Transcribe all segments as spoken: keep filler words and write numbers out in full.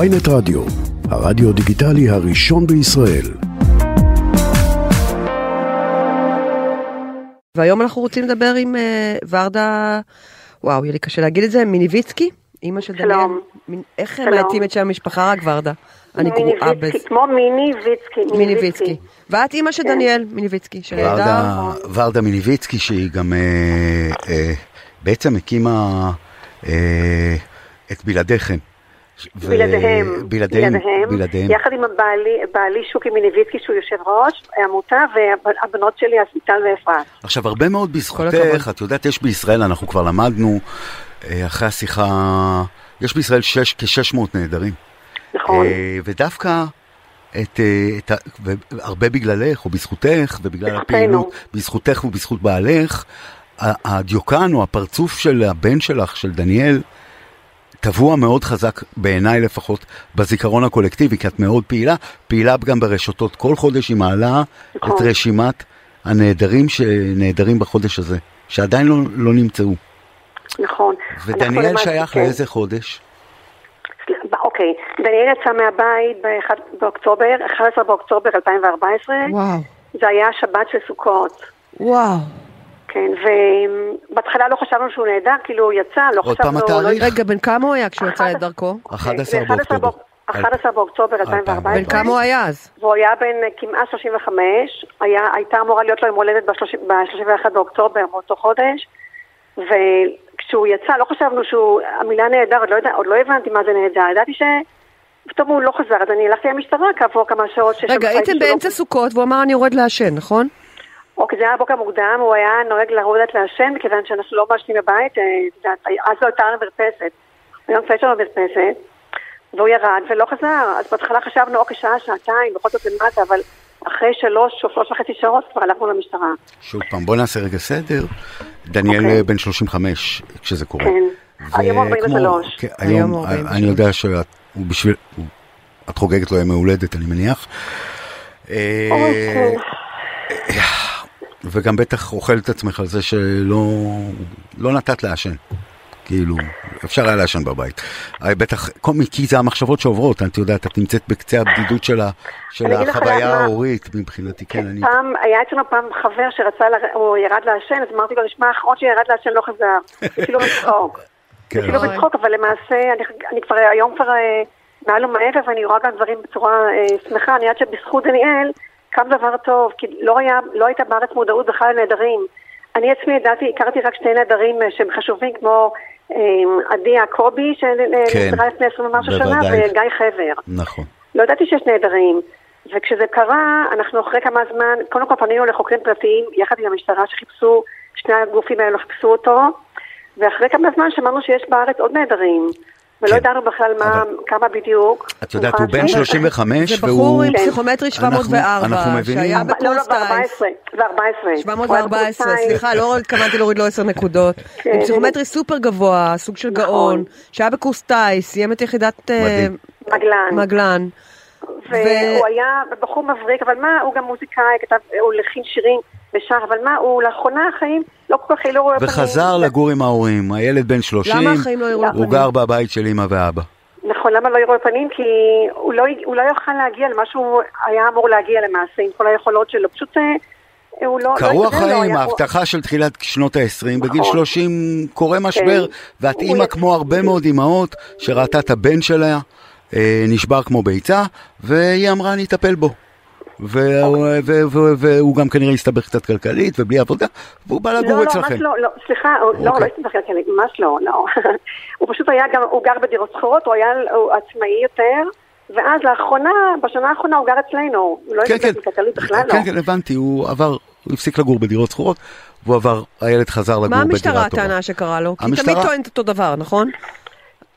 ויינט רדיו, הרדיו דיגיטלי הראשון בישראל. והיום אנחנו רוצים לדבר עם ורדה, וואו, יהיה לי קשה להגיד את זה, מיניביצקי, אימא של דניאל. שלום. איך מעטים את שם המשפחה רק ורדה? אני גרועה בזה. כמו מיניביצקי. מיניביצקי. ואת אימא של דניאל, מיניביצקי. ורדה מיניביצקי, שהיא גם בעצם הקימה את בלעדיכם. בלעדיהם, בלעדיהם, בלעדיהם, יחד עם בעלי, בעלי שוקי מיניביצקי שהוא יושב ראש עמותה, והבנות שלי אסיטל ואפרת. עכשיו הרבה מאוד בזכותך, את יודעת, יש בישראל, אנחנו כבר למדנו אחרי השיחה, יש בישראל כ-שש מאות נהדרים, נכון, ודווקא את, את, הרבה בגללך או בזכותך ובגלל הפעילות, בזכותך ובזכות בעלך, הדיוקן או הפרצוף של הבן שלך, של דניאל, טבוע מאוד חזק, בעיניי לפחות, בזיכרון הקולקטיבי, כי את מאוד פעילה, פעילה גם ברשתות. כל חודש היא מעלה את רשימת הנהדרים שנהדרים בחודש הזה, שעדיין לא, לא נמצאו. נכון. ודניאל שייך לאיזה חודש? אוקיי, דניאל יצא מהבית באוקטובר, אחד עשר באוקטובר אלפיים וארבע עשרה. וואו. זה היה שבת של סוכות. וואו. כן, ובהתחלה לא חשבנו שהוא נהדר, כאילו הוא יצא, לא חשבנו... רגע, בן כמה הוא היה כשהוא יצא את דרכו? אחד עשר באוקטובר אלפיים וארבע עשרה. בן כמה הוא היה אז? והוא היה בן כמעט שלושים וחמש, הייתה אמורה להיות לו עם הולדת ב-שלושים ואחד באוקטובר, באותו חודש, וכשהוא יצא, לא חשבנו שהוא... המילה נהדר, עוד לא הבנתי מה זה נהדר, ידעתי ש... פתאום הוא לא חזר, אז אני הלכתי למשטרה כעבור כמה שעות... רגע, הייתם באמצע סוכות, והוא אמר אני יורד לעשן, נכון? אוקיי, זה היה בוקר מוקדם, הוא היה נוהג לרדת לעשן, מכיוון שאנחנו לא משנים בבית, אז לא הייתה לנו מרפסת, היום כבר יש לנו מרפסת, והוא ירד ולא חזר, אז בהתחלה חשבנו, אוקיי, שעה, שעתיים, בכל זאת למטה, אבל אחרי שלוש או שלוש וחצי שעות כבר הלכנו למשטרה. שוב פעם, בוא נעשה רגע סדר, דניאל בן שלושים וחמש, כשזה קורה. כן, היום ארבעים ושלוש. היום, אני יודע שאת חוגגת לו יום הולדת, אני מניח. אוקיי. וגם בטח אוכל את עצמך על זה שלא לא נתת לעשן, כאילו אפשר היה לעשן בבית, בטח קומיקי זה המחשבות שעוברות, את יודעת, את נמצאת בקצה הבדידות שלה, של החוויה ההורית מבחינתי. כן, אני... פעם, היה אצלנו פעם חבר שרצה, הוא ירד לעשן, אז אמרתי לו, נשמע, אחרון שירד לעשן לא חזר, אפילו מצחוק, אפילו מצחוק, אבל למעשה אני, אני כבר, היום כבר מעל ומעבר, ואני רואה גם דברים בצורה אה, שמחה, אני יודעת שבזכות דניאל, קם דבר טוב, כי לא, היה, לא הייתה בארץ מודעות בכלל לנהדרים. אני עצמי ידעתי, הכרתי רק שני נהדרים שהם חשובים, כמו עדי הקובי, שנדרה לפני עשרים ומשהו שנה, וגיא חבר. נכון. לא ידעתי שיש נהדרים. וכשזה קרה, אנחנו אחרי כמה זמן, קודם כל פנינו לחוקרים פרטיים, יחד עם המשטרה שחיפשו, שני הגופים האלה חיפשו אותו, ואחרי כמה זמן שמענו שיש בארץ עוד נהדרים. ולא ידענו בכלל כמה בדיוק. את יודעת, הוא בן שלושים וחמש, זה בחור עם פסיכומטרי שבע מאות וארבע, שהיה בקורס טיס. שבע מאות וארבע עשרה, סליחה, לא התכוונתי להוריד לו עשר נקודות. עם פסיכומטרי סופר גבוה, סוג של גאון, שהיה בקורס טיס, סיים את יחידת מגלן. והוא היה בחור מבריק, אבל מה, הוא גם מוזיקאי, הוא לחין שירים ושר, אבל מה, הוא לאחרונה החיים לא כל כך, לא רואה פנים. וחזר לגור עם ההורים, הילד בן שלושים, הוא גר בבית של אמא ואבא. נכון, למה לא יראו פנים? כי הוא לא יוכל להגיע למה שהוא היה אמור להגיע למעשה, עם כל היכולות שלו, פשוט הוא לא... קרו החיים, ההבטחה של תחילת שנות ה-עשרים, בגיל שלושים קורה משבר, ואת אימא כמו הרבה מאוד אימהות, שראתה את הבן שלה, נשבר כמו ביצה, והיא אמרה, אני אטפל בו. והוא גם כנראה הסתבך קצת כלכלית ובלי עבודה, והוא בא לגור אצלכם. לא, לא, סליחה, לא, לא הסתבך כלכלית, ממש לא, לא. הוא פשוט היה גם, הוא גר בדירות שכורות, הוא היה עצמאי יותר, ואז לאחרונה, בשנה האחרונה הוא גר אצלנו, הוא לא הסתבך כלכלית בכלל, לא. כן, כן, הבנתי, הוא עבר, הוא הפסיק לגור בדירות שכורות, והוא עבר, הילד חזר לגור בדירת תורה. מה המשטרה הטענה שקרה לו? כי תמיד טוענת אותו דבר, נכון?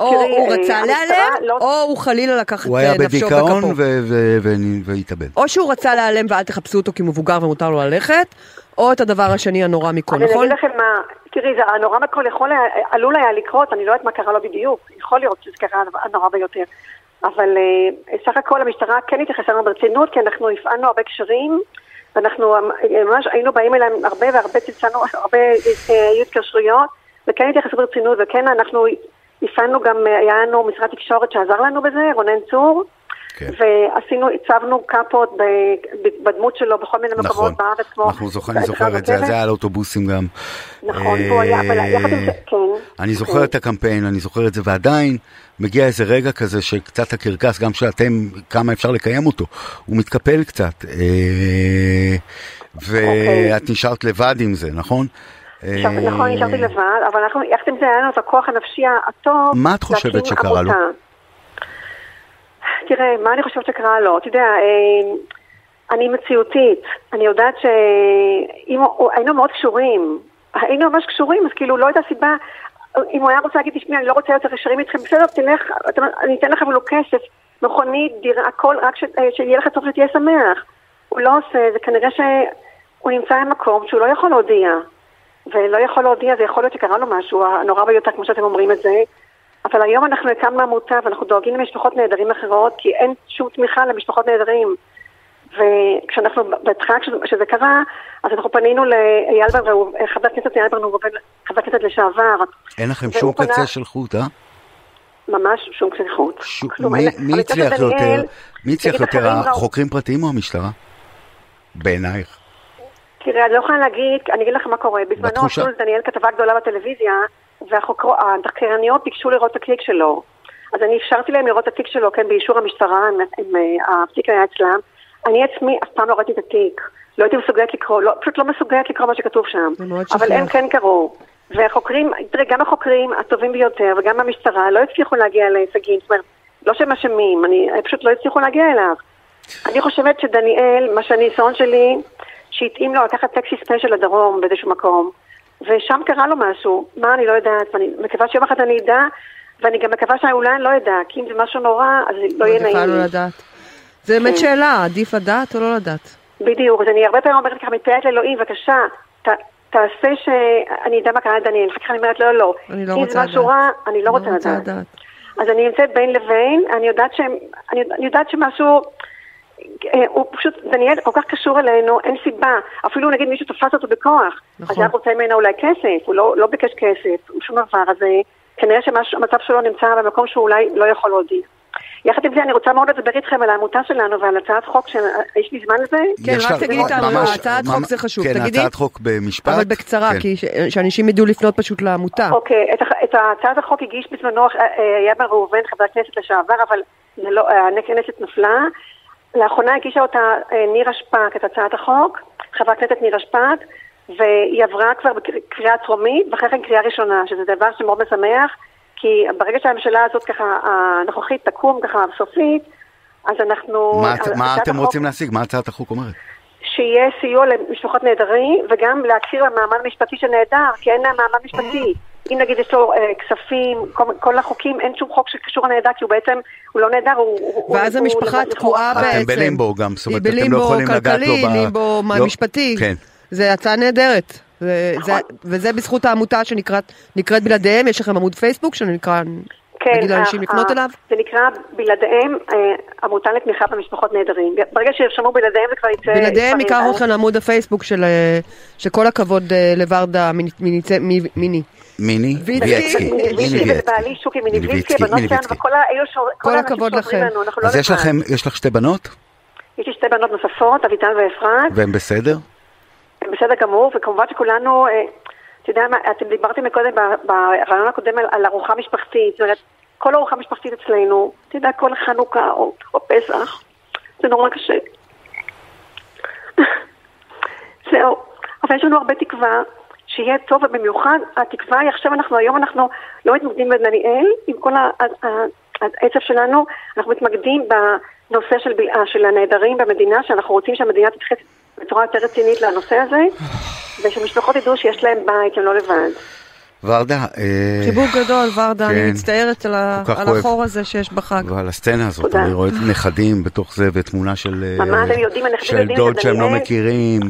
או הוא רצה להיעלם, או הוא חלילה לקח את נפשו בכפו. הוא היה בדיכאון והתאבד. או שהוא רצה להיעלם ואל תחפשו אותו כי מבוגר ומותר לו ללכת, או את הדבר השני הנורא מכל, נכון? אני אגיד לכם מה, תראי, זה הנורא מכל עלול היה לקרות, אני לא יודעת מה קרה לו בדיוק, יכול להיות שזה קרה הנורא ביותר. אבל סך הכל המשטרה כן התייחסה לנו ברצינות, כי אנחנו הפענו הרבה קשרים, ואנחנו ממש היינו באים אליהם הרבה, והרבה צלצנו, הרבה היו התקשרויות, וכן התייחסו ברצינות, וכן אנחנו... הפענו גם, היה לנו משרד תקשורת שעזר לנו בזה, רונן צור, כן. ועשינו, הצבנו קאפות בדמות שלו בכל מיני נכון, מקומות בארץ. נכון, זוכר, אני זוכר את זה, זה היה על אוטובוסים גם. נכון, אה, הוא היה, אבל יחד עם זה, כן. אני זוכר כן. את הקמפיין, אני זוכר את זה, ועדיין מגיע איזה רגע כזה שקצת הקרקס, גם שאתם, כמה אפשר לקיים אותו, הוא מתקפל קצת, אה, ואת אוקיי. נשארת לבד עם זה, נכון? נכון, נשארתי לבד, אבל אנחנו, יחד עם זה היה לנו את הכוח הנפשי הטוב. מה את חושבת שקרה לו? תראה, מה אני חושבת שקרה לו? אתה יודע, אני מציאותית, אני יודעת שהיינו מאוד קשורים, היינו ממש קשורים, אז כאילו לא הייתה סיבה, אם הוא היה רוצה להגיד, תשמעי, אני לא רוצה יותר קשרים איתכם, בסדר, תלך, אני אתן לכם לו כסף, מכונית, דירה, הכל, רק שיהיה לך סוף שתהיה שמח. הוא לא עושה, זה כנראה שהוא נמצא במקום שהוא לא יכול להודיע. ולא יכול להודיע, זה יכול להיות שקרה לו משהו, הנורא ביותר, כמו שאתם אומרים את זה. אבל היום אנחנו הקמנו עמותה, ואנחנו דואגים למשפחות נהדרים אחרות, כי אין שום תמיכה למשפחות נהדרים. וכשאנחנו, בהתחלה, כשזה קרה, אז אנחנו פנינו לאייל ברנוב, חבר הכנסת אייל ברנוב, חבר הכנסת לשעבר. אין לכם שום קצה של חוט, אה? ממש שום קצה של חוט. מי הצליח יותר? מי הצליח יותר, החוקרים פרטיים או המשטרה? בעינייך. תראה, אני לא יכולה להגיד, אני אגיד לך מה קורה. בזמנו עשו לדניאל כתבה גדולה בטלוויזיה, והחוקרניות ביקשו לראות את התיק שלו. אז אני אפשרתי להם לראות את התיק שלו, כן, באישור המשטרה, התיק היה אצלם. אני עצמי אף פעם לא ראיתי את התיק. לא הייתי מסוגלת לקרוא, פשוט לא מסוגלת לקרוא מה שכתוב שם. אבל הם כן קראו. והחוקרים, תראה, גם החוקרים הטובים ביותר, וגם המשטרה, לא הצליחו להגיע להישגים. זאת אומרת, לא שהם אשמים, פשוט לא הצליחו להגיע אליו. אני חושבת שדניאל, מה שהניסיון שלי, שהתאים לו לקחת טקסי ספיישל לדרום באיזשהו מקום, ושם קרה לו משהו, מה אני לא יודעת, ואני מקווה שיום אחד אני ידע, ואני גם מקווה שאולי אני לא ידע, כי אם זה משהו נורא, אז לא יהיה נעים. לא לדעת. זה באמת שאלה, עדיף לדעת או לא לדעת? בדיוק, אז אני הרבה פעמים אומרת ככה, מתפעלת לאלוהים, בבקשה, תעשה שאני אדע מה קרה לדניאל, וכך אני אומרת, לא, לא, לא. אם זה משהו רע, אני לא רוצה לדעת. אז אני נמצאת בין לבין, אני יודעת שמשהו... הוא פשוט, דניאל כל כך קשור אלינו, אין סיבה, אפילו נגיד מישהו תפס אותו בכוח, אז הוא רוצה ממנו אולי כסף, הוא לא ביקש כסף, הוא שום דבר, אז כנראה שהמצב שלו נמצא במקום שהוא אולי לא יכול להודיע. יחד עם זה, אני רוצה מאוד לדבר איתכם על העמותה שלנו ועל הצעת חוק, יש לי זמן לזה? כן, רק תגידי את העמותה, הצעת חוק זה חשוב, תגידי. כן, הצעת חוק במשפט. אבל בקצרה, כי שאנשים ידעו לפנות פשוט לעמותה. אוקיי, את הצעת החוק הגיש בזמנו, היה ברובן חבר הכנסת לשעבר, אבל הכנסת נפלה. לאחרונה הגישה אותה ניר אשפק, את הצעת החוק, חבר הכנסת ניר אשפק, והיא עברה כבר בקריאה טרומית, ואחרי כן קריאה ראשונה, שזה דבר שמאוד משמח, כי ברגע שהממשלה הזאת ככה, הנוכחית תקום ככה סופית, אז אנחנו... מה אתם רוצים להשיג? מה הצעת החוק אומרת? שיהיה סיוע למשפחות נהדרים, וגם להכיר למעמד המשפטי שנהדר, כי אין להם מעמד משפטי. אם נגיד יש לו כספים, כל החוקים, אין שום חוק שקשור לנהדר, כי הוא בעצם, הוא לא נהדר, הוא... ואז המשפחה תקועה בעצם. אתם בלימבו גם, זאת אומרת, אתם לא יכולים לגעת לו... בלימבו כלכלי, לימבו משפטי. כן. זה הצעה נהדרת. וזה בזכות העמותה שנקראת בלעדיהם, יש לכם עמוד פייסבוק שנקרא... נגיד לאנשים לקנות אליו? זה נקרא בלעדיהם עמותה לתמיכה במשפחות נהדרים. ברגע שירשמו בלעדיהם זה כבר יצא... בלעדיהם יקר אוכל עמוד הפייסבוק שכל הכבוד לוורדה מיני... מיני? ביצקי. ובעלי שוקי מיניביצקי, בנות שלנו, וכל הכבוד לכם. אז יש לך שתי בנות? יש לי שתי בנות נוספות, אביטל ואפרת. והן בסדר? הן בסדר גמור, וכמובן שכולנו... אתה יודע מה, אתם דיברתם מקודם ברעיון הקודם על ארוחה משפחתית, זאת אומרת, כל ארוחה משפחתית אצלנו, אתה יודע, כל חנוכה או, או פסח, זה נורא קשה. זהו, אבל יש לנו הרבה תקווה שיהיה טוב, ובמיוחד התקווה היא עכשיו, אנחנו היום אנחנו לא מתמקדים בדניאל, עם כל העצב שלנו, אנחנו מתמקדים בנושא של, של הנהדרים במדינה, שאנחנו רוצים שהמדינה תתחיל בצורה יותר רצינית לנושא הזה, ושמשפחות ידעו שיש להם בית, הם לא לבד. ורדה, חיבוק גדול, ורדה, אני מצטערת על החור הזה שיש בחג. ועל הסצנה הזאת, אני רואה את נכדים בתוך זה, ותמונה של דוד שהם לא מכירים,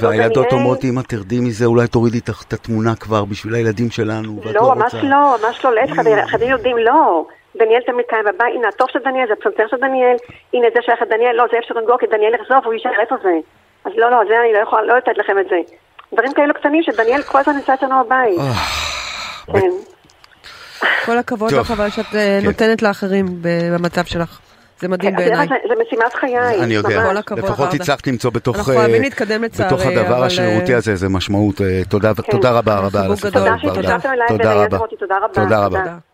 והילדות אומרות, אם את תרדי מזה, אולי תורידי את התמונה כבר בשביל הילדים שלנו. לא, ממש לא, ממש לא, לאט חדים יודעים, לא. דניאל תמיד קיים בבית, הנה הטוב של דניאל, זה הפסנתר של דניאל, הנה זה שייך לדניאל, לא, זה אפשר לנגור, כי דניאל יחזור, והוא יישאר איפה זה. אז לא, לא, זה אני לא יכולה, לא לתת לכם את זה. דברים כאלו קטנים שדניאל כל הזמן נמצא אצלנו בבית. כן. כל הכבוד לך, אבל שאת נותנת לאחרים במצב שלך. זה מדהים בעיניי. זה משימת חיי. אני יודע. לפחות הצלחת למצוא בתוך הדבר השירותי הזה, זה משמעות. תודה רבה רבה על הסיפור. תודה רבה. תודה רבה.